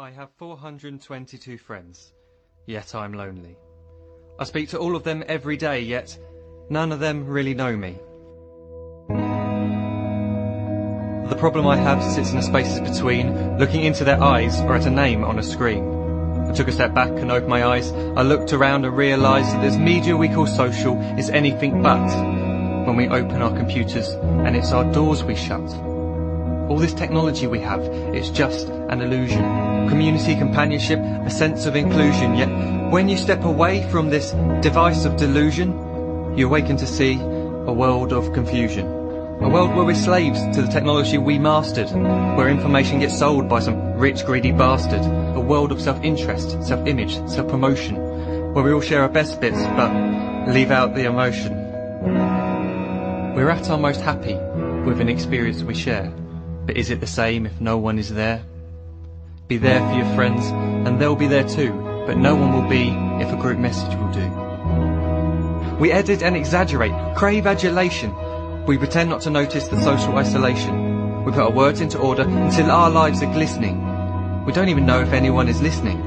I have 422 friends, yet I'm lonely. I speak to all of them every day, yet none of them really know me. The problem I have sits in the spaces between, looking into their eyes or at a name on a screen. I took a step back and opened my eyes. I looked around and realised that this media we call social is anything but when we open our computers and it's our doors we shut. All this technology we have, it's just an illusion. Community, companionship, a sense of inclusion. Yet when you step away from this device of delusion, you awaken to see a world of confusion. A world where we're slaves to the technology we mastered, where information gets sold by some rich, greedy bastard. A world of self-interest, self-image, self-promotion, where we all share our best bits but leave out the emotion. We're at our most happy with an experience we share, but is it the same if no one is there? Be there for your friends, and they'll be there too, but no one will be if a group message will do. We edit and exaggerate, crave adulation. We pretend not to notice the social isolation. We put our words into order until our lives are glistening. We don't even know if anyone is listening.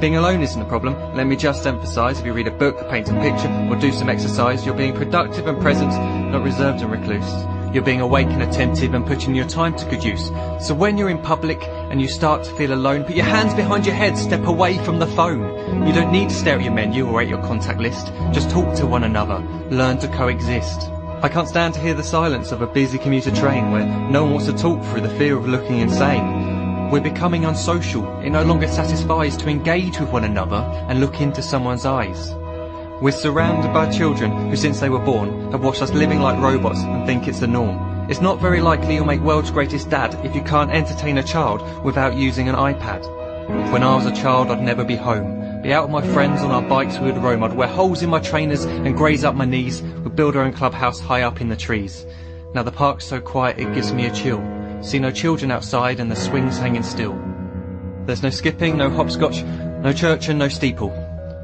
Being alone isn't a problem. Let me just emphasise, if you read a book, paint a picture, or do some exercise, you're being productive and present, not reserved and recluse. You're being awake and attentive and putting your time to good use. So when you're in public and you start to feel alone, put your hands behind your head, step away from the phone. You don't need to stare at your menu or at your contact list. Just talk to one another. Learn to coexist. I can't stand to hear the silence of a busy commuter train where no one wants to talk through the fear of looking insane. We're becoming unsocial. It no longer satisfies to engage with one another and look into someone's eyes. We're surrounded by children who, since they were born, have watched us living like robots and think it's the norm. It's not very likely you'll make world's greatest dad if you can't entertain a child without using an iPad. When I was a child, I'd never be home. Be out with my friends on our bikes, we would roam. I'd wear holes in my trainers and graze up my knees. We'd build our own clubhouse high up in the trees. Now the park's so quiet it gives me a chill. See no children outside and the swings hanging still. There's no skipping, no hopscotch, no church and no steeple.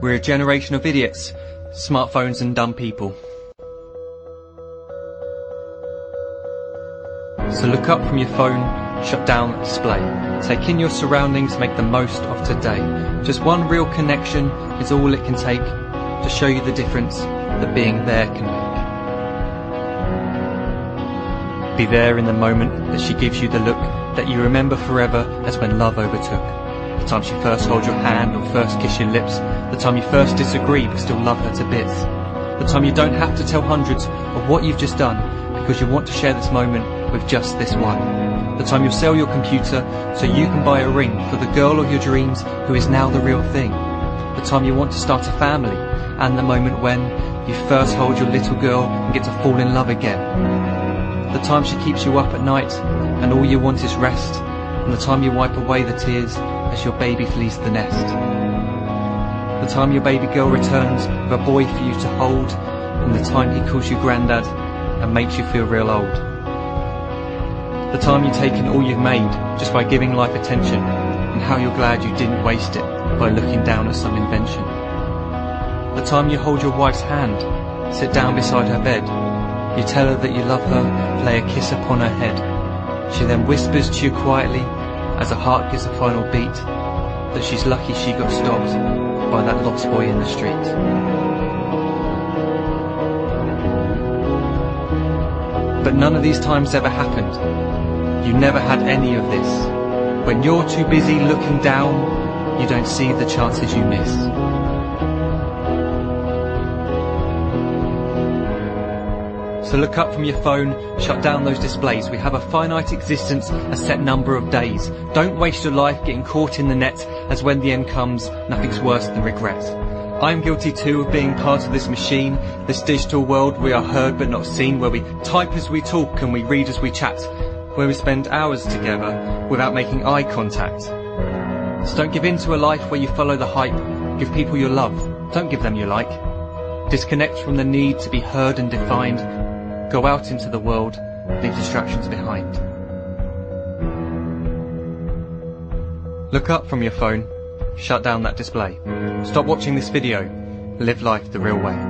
We're a generation of idiots, smartphones and dumb people. So look up from your phone, shut down the display. Take in your surroundings, make the most of today. Just one real connection is all it can take to show you the difference that being there can make. Be there in the moment that she gives you the look that you remember forever as when love overtook. The time she first holds your hand or first kiss your lips. The time you first disagree but still love her to bits. The time you don't have to tell hundreds of what you've just done because you want to share this moment with just this one. The time you'll sell your computer so you can buy a ring for the girl of your dreams who is now the real thing. The time you want to start a family and the moment when you first hold your little girl and get to fall in love again. The time she keeps you up at night and all you want is rest. And the time you wipe away the tears as your baby flees the nest. The time your baby girl returns with a boy for you to hold, and the time he calls you granddad and makes you feel real old. The time you take in all you've made just by giving life attention, and how you're glad you didn't waste it by looking down at some invention. The time you hold your wife's hand, sit down beside her bed, you tell her that you love her, lay a kiss upon her head. She then whispers to you quietly, as her heart gives a final beat, that she's lucky she got stopped by that lost boy in the street. But none of these times ever happened. You never had any of this. When you're too busy looking down, you don't see the chances you miss. So look up from your phone, shut down those displays. We have a finite existence, a set number of days. Don't waste your life getting caught in the net, as when the end comes, nothing's worse than regret. I'm guilty too of being part of this machine, this digital world. We are heard but not seen, where we type as we talk and we read as we chat, where we spend hours together without making eye contact. So don't give in to a life where you follow the hype. Give people your love, don't give them your like. Disconnect from the need to be heard and defined. Go out into the world, leave distractions behind. Look up from your phone, shut down that display. Stop watching this video, live life the real way.